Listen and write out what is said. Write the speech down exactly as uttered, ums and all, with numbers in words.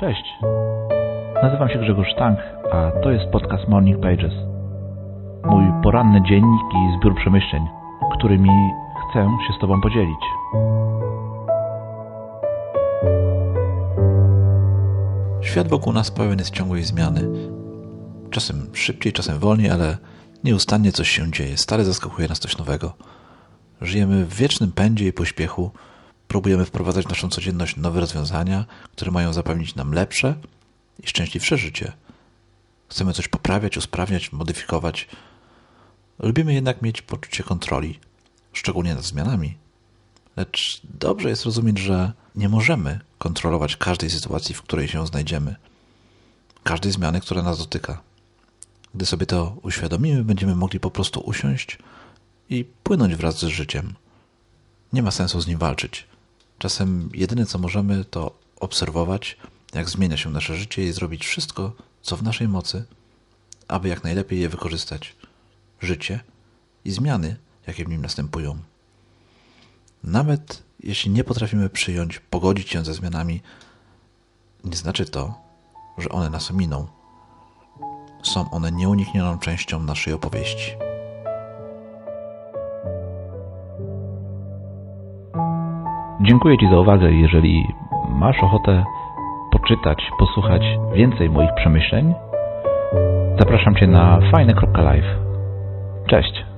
Cześć, nazywam się Grzegorz Tank, a to jest podcast Morning Pages. Mój poranny dziennik i zbiór przemyśleń, którymi chcę się z Tobą podzielić. Świat wokół nas pełen jest ciągłej zmiany. Czasem szybciej, czasem wolniej, ale nieustannie coś się dzieje. Stale zaskakuje nas coś nowego. Żyjemy w wiecznym pędzie i pośpiechu. Próbujemy wprowadzać w naszą codzienność nowe rozwiązania, które mają zapewnić nam lepsze i szczęśliwsze życie. Chcemy coś poprawiać, usprawniać, modyfikować. Lubimy jednak mieć poczucie kontroli, szczególnie nad zmianami. Lecz dobrze jest rozumieć, że nie możemy kontrolować każdej sytuacji, w której się znajdziemy. Każdej zmiany, która nas dotyka. Gdy sobie to uświadomimy, będziemy mogli po prostu usiąść i płynąć wraz z życiem. Nie ma sensu z nim walczyć. Czasem jedyne, co możemy, to obserwować, jak zmienia się nasze życie i zrobić wszystko, co w naszej mocy, aby jak najlepiej je wykorzystać. Życie i zmiany, jakie w nim następują. Nawet jeśli nie potrafimy przyjąć, pogodzić się ze zmianami, nie znaczy to, że one nas ominą. Są one nieuniknioną częścią naszej opowieści. Dziękuję Ci za uwagę. Jeżeli masz ochotę poczytać, posłuchać więcej moich przemyśleń, zapraszam Cię na fajne kropka live. Cześć!